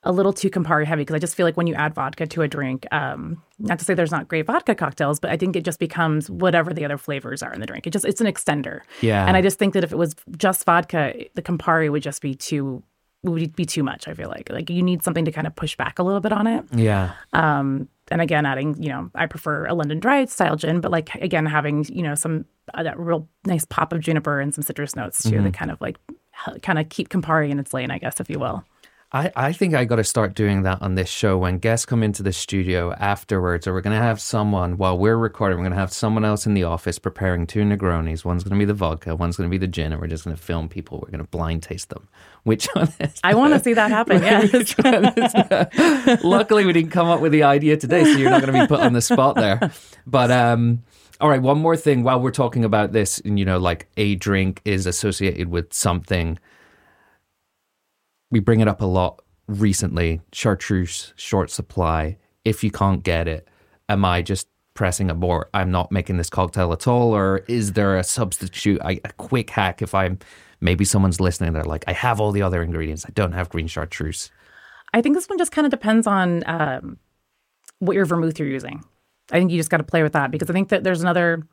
a little too Campari heavy because I just feel like when you add vodka to a drink, um, not to say there's not great vodka cocktails, but I think it just becomes whatever the other flavors are in the drink. It just it's an extender. Yeah. And I just think that if it was just vodka, the Campari would just be too would be too much. I feel like like you need something to kind of push back a little bit on it. Yeah. Um. And again, adding you know I prefer a London Dry style gin, but like again having you know some uh, that real nice pop of juniper and some citrus notes too mm-hmm. that kind of like kind of keep Campari in its lane, I guess, if you will. I, I think I got to start doing that on this show when guests come into the studio afterwards, or we're going to have someone, while we're recording, we're going to have someone else in the office preparing two Negronis. One's going to be the vodka, one's going to be the gin, and we're just going to film people. We're going to blind taste them. Which one is I want to see that happen, yeah. Luckily, we didn't come up with the idea today, so you're not going to be put on the spot there. But, um... all right, one more thing. While we're talking about this, and you know, like a drink is associated with something, we bring it up a lot recently. Chartreuse, short supply. If you can't get it, am I just pressing abort? I'm not making this cocktail at all, or is there a substitute, a, a quick hack? If I'm maybe someone's listening, they're like, I have all the other ingredients. I don't have green chartreuse. I think this one just kind of depends on um, what your vermouth you're using. I think you just got to play with that because I think that there's another.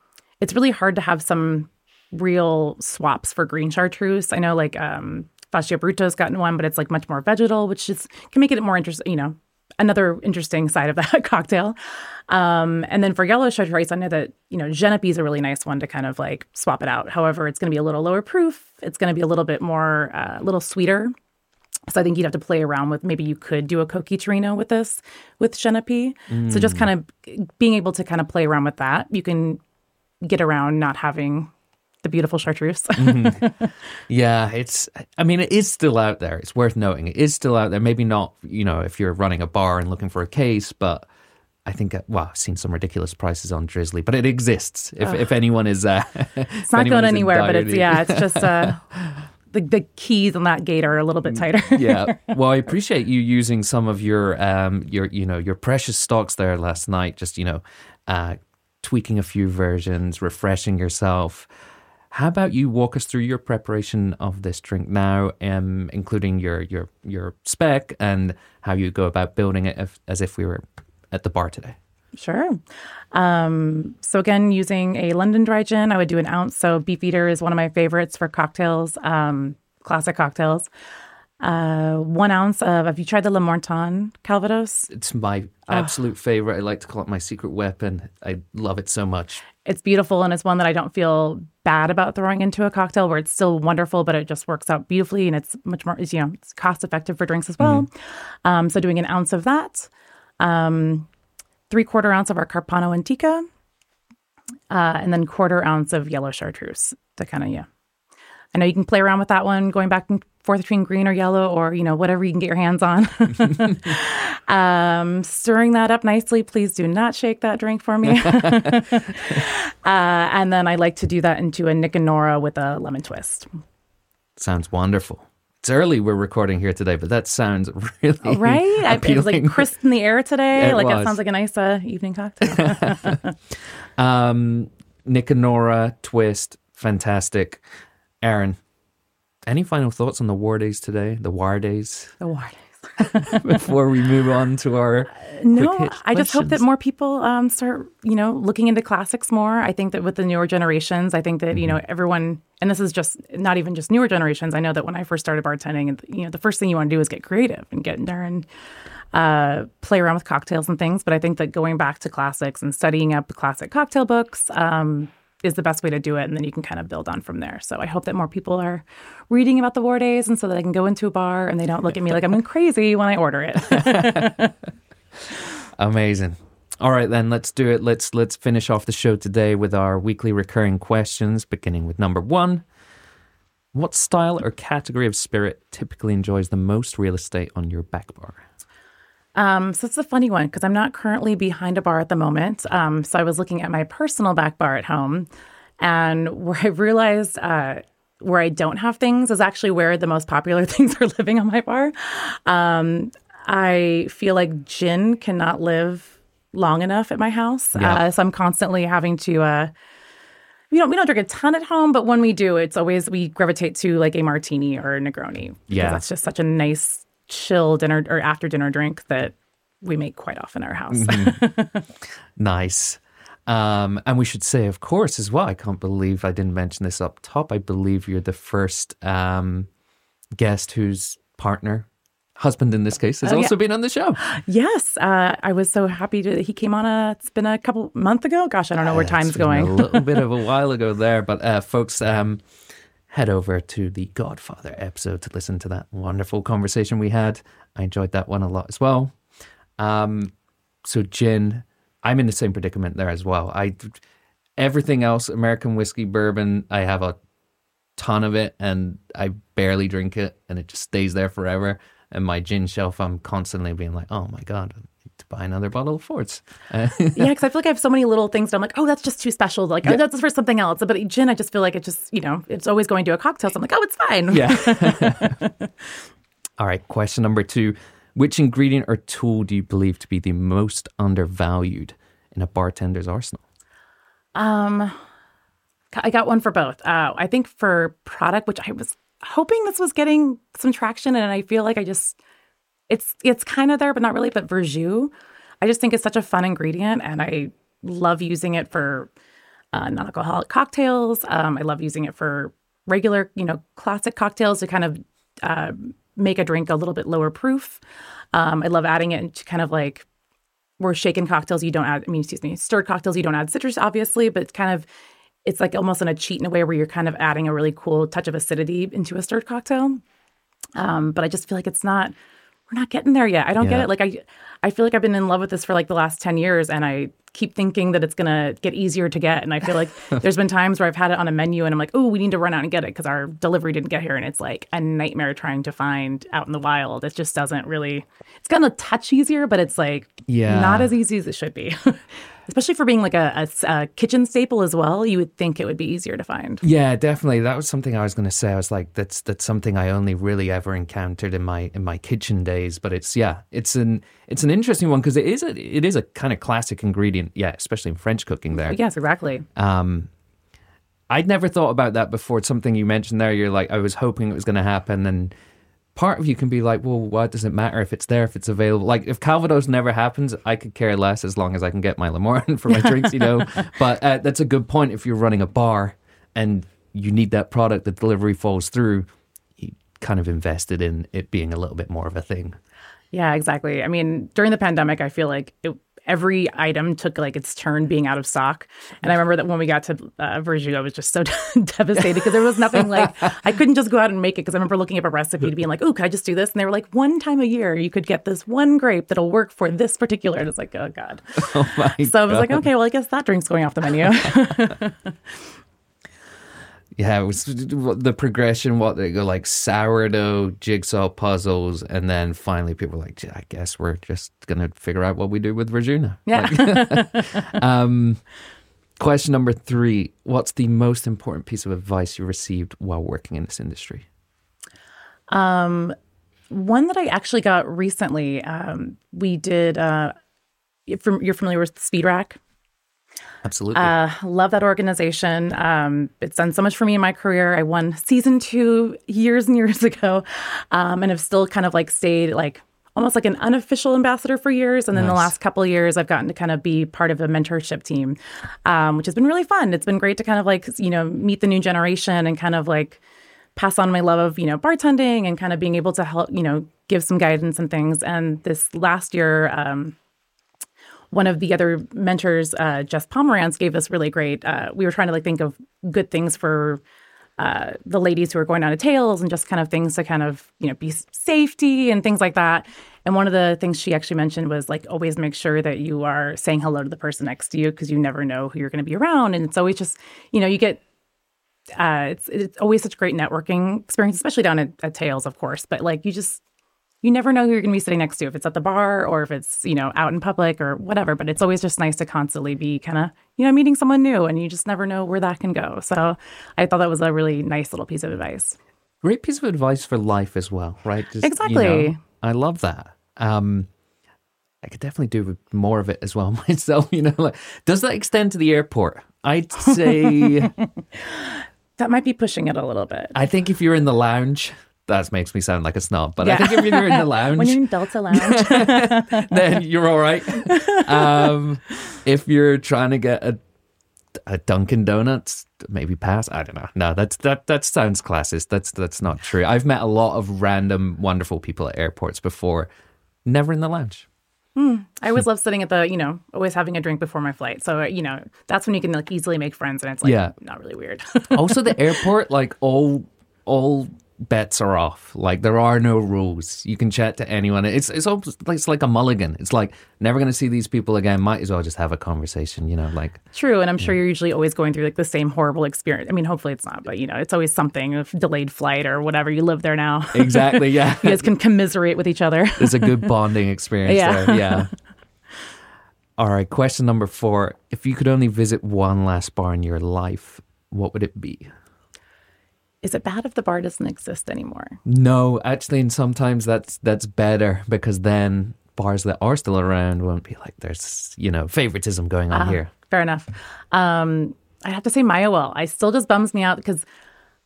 It's really hard to have some real swaps for green chartreuse. I know, like. Um, Fascia Bruto's gotten one, but it's like much more vegetal, which is can make it more interesting, you know, another interesting side of that cocktail. Um, and then for yellow chartreuse, I know that, you know, Genepi is a really nice one to kind of like swap it out. However, it's going to be a little lower proof. It's going to be a little bit more, a uh, little sweeter. So I think you'd have to play around with, maybe you could do a Cocchi Torino with this, with Genepi. Mm. So just kind of being able to kind of play around with that. You can get around not having the beautiful chartreuse. mm-hmm. Yeah, it's, I mean, it is still out there. It's worth noting. It is still out there. Maybe not, you know, if you're running a bar and looking for a case, but I think, well, I've seen some ridiculous prices on Drizzly, but it exists. If, if anyone is... Uh, it's not going anywhere, but it's, yeah, it's just... Uh, The, the keys on that gate are a little bit tighter. Yeah. Well, I appreciate you using some of your, um, your, you know, your precious stocks there last night. Just, you know, uh, tweaking a few versions, refreshing yourself. How about you walk us through your preparation of this drink now, um, including your your your spec and how you go about building it if, as if we were at the bar today? Sure. Um, so again, using a London Dry gin, I would do an ounce. So Beefeater is one of my favorites for cocktails, um, classic cocktails. Uh, one ounce of, have you tried the Lemorton Calvados? It's my absolute oh. favorite. I like to call it my secret weapon. I love it so much. It's beautiful, and it's one that I don't feel bad about throwing into a cocktail where it's still wonderful, but it just works out beautifully, and it's much more, you know, it's cost effective for drinks as well. Mm-hmm. Um, so doing an ounce of that. Um, Three quarter ounce of our Carpano Antica, uh, and then quarter ounce of yellow chartreuse. To kind of yeah, I know you can play around with that one, going back and forth between green or yellow, or you know whatever you can get your hands on. um, stirring that up nicely. Please do not shake that drink for me. uh, and then I like to do that into a Nick and Nora with a lemon twist. Sounds wonderful. It's early we're recording here today, but that sounds really right. I, it was like crisp in the air today. It like was. It sounds like a nice uh, evening cocktail. um, Nick and Nora twist, fantastic. Eryn, any final thoughts on the Warday's today? The Warday's. The Warday's. Before we move on to our uh, no, I questions. Just hope that more people um, start, you know, looking into classics more. I think that with the newer generations, I think that mm-hmm. you know everyone. And this is just not even just newer generations. I know that when I first started bartending, you know, the first thing you want to do is get creative and get in there and uh, play around with cocktails and things. But I think that going back to classics and studying up classic cocktail books um, is the best way to do it. And then you can kind of build on from there. So I hope that more people are reading about the Warday's and so that I can go into a bar and they don't look at me like I'm crazy when I order it. Amazing. All right, then, let's do it. Let's let's finish off the show today with our weekly recurring questions, beginning with number one. What style or category of spirit typically enjoys the most real estate on your back bar? Um, so it's a funny one because I'm not currently behind a bar at the moment. Um, so I was looking at my personal back bar at home, and where I realized uh, where I don't have things is actually where the most popular things are living on my bar. Um I feel like gin cannot live long enough at my house. Yeah. Uh, so I'm constantly having to, uh, you know, we don't drink a ton at home, but when we do, it's always, we gravitate to like a martini or a Negroni. Yeah. That's just such a nice chill dinner or after dinner drink that we make quite often at our house. Mm-hmm. Nice. Um, and we should say, of course, as well, I can't believe I didn't mention this up top. I believe you're the first um, guest whose partner, husband in this case, has oh, also yeah. been on the show. Yes. Uh, I was so happy that he came on. A, it's been a couple month ago. Gosh, I don't know where uh, time's going. A little bit of a while ago there. But uh, folks, um, head over to the Godfather episode to listen to that wonderful conversation we had. I enjoyed that one a lot as well. Um, so gin... I'm in the same predicament there as well. I, everything else, American whiskey, bourbon, I have a ton of it and I barely drink it and it just stays there forever. And my gin shelf, I'm constantly being like, oh my God, I need to buy another bottle of Fords. Uh, yeah, because I feel like I have so many little things that I'm like, oh, that's just too special. Like, yeah. oh, that's for something else. But gin, I just feel like it just, you know, it's always going to a cocktail. So I'm like, oh, it's fine. Yeah. All right, question number two. Which ingredient or tool do you believe to be the most undervalued in a bartender's arsenal? Um, I got one for both. Uh, I think for product, which I was hoping this was getting some traction, and I feel like I just, it's it's kind of there, but not really, but Bijou. I just think it's such a fun ingredient, and I love using it for uh, non-alcoholic cocktails. Um, I love using it for regular, you know, classic cocktails to kind of... Uh, make a drink a little bit lower proof. Um, I love adding it into kind of like we're shaken cocktails. You don't add, I mean, excuse me, stirred cocktails. You don't add citrus, obviously, but it's kind of, it's like almost in a cheat in a way where you're kind of adding a really cool touch of acidity into a stirred cocktail. Um, but I just feel like it's not, we're not getting there yet. I don't yeah. get it. Like I, I feel like I've been in love with this for like the last ten years and I keep thinking that it's going to get easier to get. And I feel like there's been times where I've had it on a menu and I'm like, oh, we need to run out and get it because our delivery didn't get here. And it's like a nightmare trying to find out in the wild. It just doesn't really, it's gotten a touch easier, but it's like yeah. not as easy as it should be. Especially for being like a, a, a kitchen staple as well, you would think it would be easier to find. Yeah, definitely. That was something I was going to say. I was like, that's that's something I only really ever encountered in my in my kitchen days. But it's yeah, it's an it's an interesting one because it is a it is a kind of classic ingredient. Yeah, especially in French cooking there. Yes, exactly. Um, I'd never thought about that before. It's something you mentioned there. You're like, I was hoping it was going to happen, and part of you can be like, well, why does it matter if it's there, if it's available? Like, if Calvados never happens, I could care less as long as I can get my Lemorton for my drinks, you know. But uh, that's a good point. If you're running a bar and you need that product, the delivery falls through, you kind of invested in it being a little bit more of a thing. Yeah, exactly. I mean, during the pandemic, I feel like it, every item took like its turn being out of stock. And I remember that when we got to uh, Virgil, I was just so devastated because there was nothing like, I couldn't just go out and make it because I remember looking up a recipe to being like, oh, could I just do this? And they were like, one time a year, you could get this one grape that'll work for this particular. And it's like, oh God. Oh my so I was God. like, okay, well, I guess that drink's going off the menu. Yeah, it was the progression, what they go like sourdough, jigsaw puzzles, and then finally people were like, I guess we're just going to figure out what we do with Virginia. Yeah. Like, um, question number three, what's the most important piece of advice you received while working in this industry? Um, one that I actually got recently, um, we did, uh, you're familiar with Speed Rack? Absolutely. Uh, love that organization. Um, it's done so much for me in my career. I won season two years and years ago um, and have still kind of like stayed like almost like an unofficial ambassador for years. And then nice. the last couple of years, I've gotten to kind of be part of a mentorship team, um, which has been really fun. It's been great to kind of like, you know, meet the new generation and kind of like pass on my love of, you know, bartending and kind of being able to help, you know, give some guidance and things. And this last year, um, one of the other mentors, uh, Jess Pomerantz, gave us really great, uh, we were trying to like think of good things for uh, the ladies who are going down to Tales and just kind of things to kind of, you know, be safety and things like that. And one of the things she actually mentioned was like, always make sure that you are saying hello to the person next to you because you never know who you're going to be around. And it's always just, you know, you get, uh, it's it's always such great networking experience, especially down at, at Tales, of course, but like you just, you never know who you're going to be sitting next to, if it's at the bar or if it's, you know, out in public or whatever. But it's always just nice to constantly be kind of, you know, meeting someone new and you just never know where that can go. So I thought that was a really nice little piece of advice. Great piece of advice for life as well, right? Just, exactly. You know, I love that. Um, I could definitely do with more of it as well myself. You know, like, does that extend to the airport? I'd say that might be pushing it a little bit. I think if you're in the lounge, that makes me sound like a snob, but yeah. I think if you're in the lounge, when you're in Delta Lounge, then you're all right. Um, if you're trying to get a, a Dunkin' Donuts, maybe pass. I don't know. No, that's that. That sounds classist. That's that's not true. I've met a lot of random, wonderful people at airports before. Never in the lounge. Mm. I always love sitting at the, you know, always having a drink before my flight. So, you know, that's when you can like easily make friends and it's like, yeah. not really weird. Also the airport, like all all bets are off. Like there are no rules. You can chat to anyone. It's it's almost like, it's like a mulligan. It's like never going to see these people again. Might as well just have a conversation, you know, like. True. And I'm sure yeah. you're usually always going through like the same horrible experience. I mean, hopefully it's not, but you know, it's always something of delayed flight or whatever. You live there now. Exactly. Yeah. You guys can commiserate with each other. There's a good bonding experience yeah. there. Yeah. All right. Question number four. If you could only visit one last bar in your life, what would it be? Is it bad if the bar doesn't exist anymore? No, actually, and sometimes that's that's better because then bars that are still around won't be like there's, you know, favoritism going on uh, here. Fair enough. Um, I have to say Mayahuel. I still just bums me out because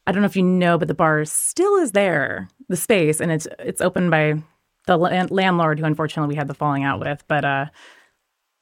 I don't know if you know, but the bar still is there, the space, and it's it's opened by the land- landlord who unfortunately we had the falling out with. But uh,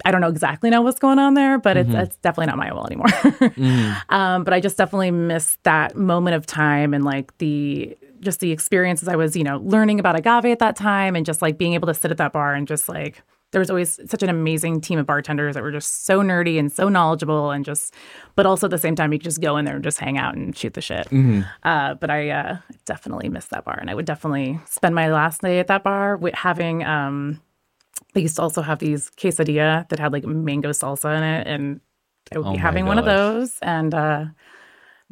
I don't know exactly know what's going on there, but it's, mm-hmm. it's definitely not my well anymore. mm. um, but I just definitely miss that moment of time and like the just the experiences I was, you know, learning about agave at that time and just like being able to sit at that bar and just like there was always such an amazing team of bartenders that were just so nerdy and so knowledgeable and just but also at the same time you could just go in there and just hang out and shoot the shit. Mm-hmm. Uh, but I uh, definitely miss that bar and I would definitely spend my last day at that bar with having. Um, They used to also have these quesadilla that had like mango salsa in it, and I would oh be having gosh. one of those, and uh,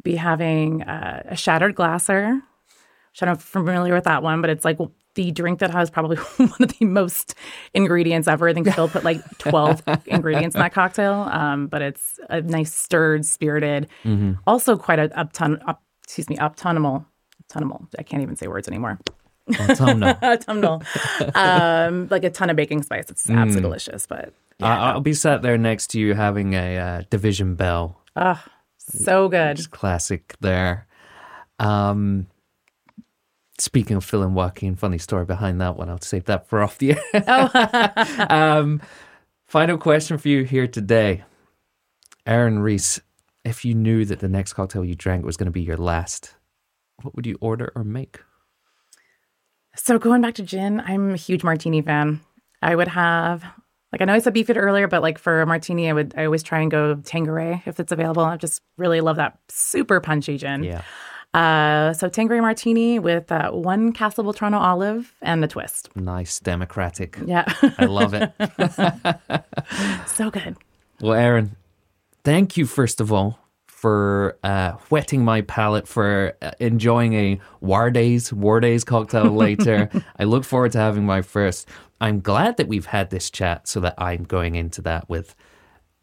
be having uh, a shattered glasser. Which I don't know if you're familiar with that one, but it's like the drink that has probably one of the most ingredients ever. I think Phil put like twelve ingredients in that cocktail, um, but it's a nice stirred, spirited, mm-hmm. also quite a upton, up, excuse me, autumnal, autumnal. I can't even say words anymore. Autumnal. Autumnal. Um, like a ton of baking spice. It's absolutely mm. delicious. But yeah, I'll no. be sat there next to you having a uh, Division Bell. Oh, so good. Just classic there. Um, speaking of Phil and Joaquin, funny story behind that one. I'll save that for off the air. Oh. um, final question for you here today. Eryn Reece, if you knew that the next cocktail you drank was going to be your last, what would you order or make? So going back to gin, I'm a huge martini fan. I would have, like I know I said Beefeater earlier, but like for a martini, I would I always try and go Tanqueray if it's available. I just really love that super punchy gin. Yeah. Uh, so Tanqueray martini with uh, one Castle Voltrano olive and a twist. Nice, democratic. Yeah. I love it. So good. Well, Eryn, thank you first of all. For uh, whetting my palate, for uh, enjoying a Warday's, Warday's cocktail later. I look forward to having my first. I'm glad that we've had this chat so that I'm going into that with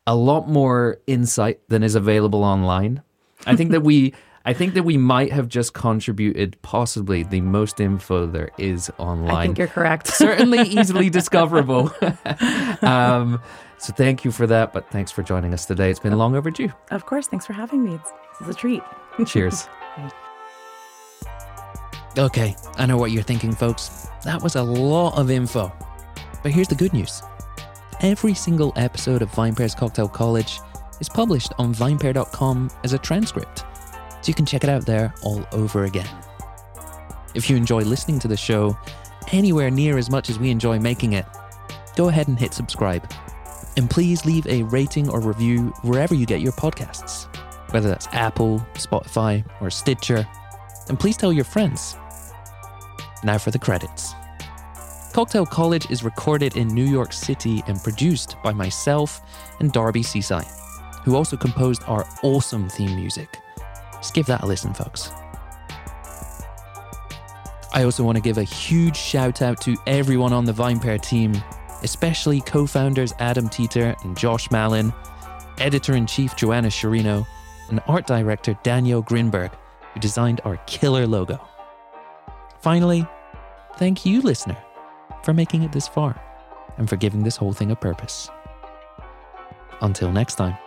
a lot more insight than is available online. I think that we, I think that we might have just contributed possibly the most info there is online. I think you're correct. Certainly easily discoverable. um, So thank you for that, but thanks for joining us today. It's been long overdue. Of course. Thanks for having me. It's, this is a treat. Cheers. Okay, I know what you're thinking, folks. That was a lot of info. But here's the good news. Every single episode of VinePair's Cocktail College is published on vinepair dot com as a transcript, so you can check it out there all over again. If you enjoy listening to the show anywhere near as much as we enjoy making it, go ahead and hit subscribe. And please leave a rating or review wherever you get your podcasts, whether that's Apple, Spotify, or Stitcher. And please tell your friends. Now for the credits. Cocktail College is recorded in New York City and produced by myself and Darby Seaside, who also composed our awesome theme music. Just give that a listen, folks. I also want to give a huge shout out to everyone on the VinePair team, especially co-founders Adam Teeter and Josh Malin, editor-in-chief Joanna Chirino, and art director Daniel Grinberg, who designed our killer logo. Finally, thank you, listener, for making it this far and for giving this whole thing a purpose. Until next time.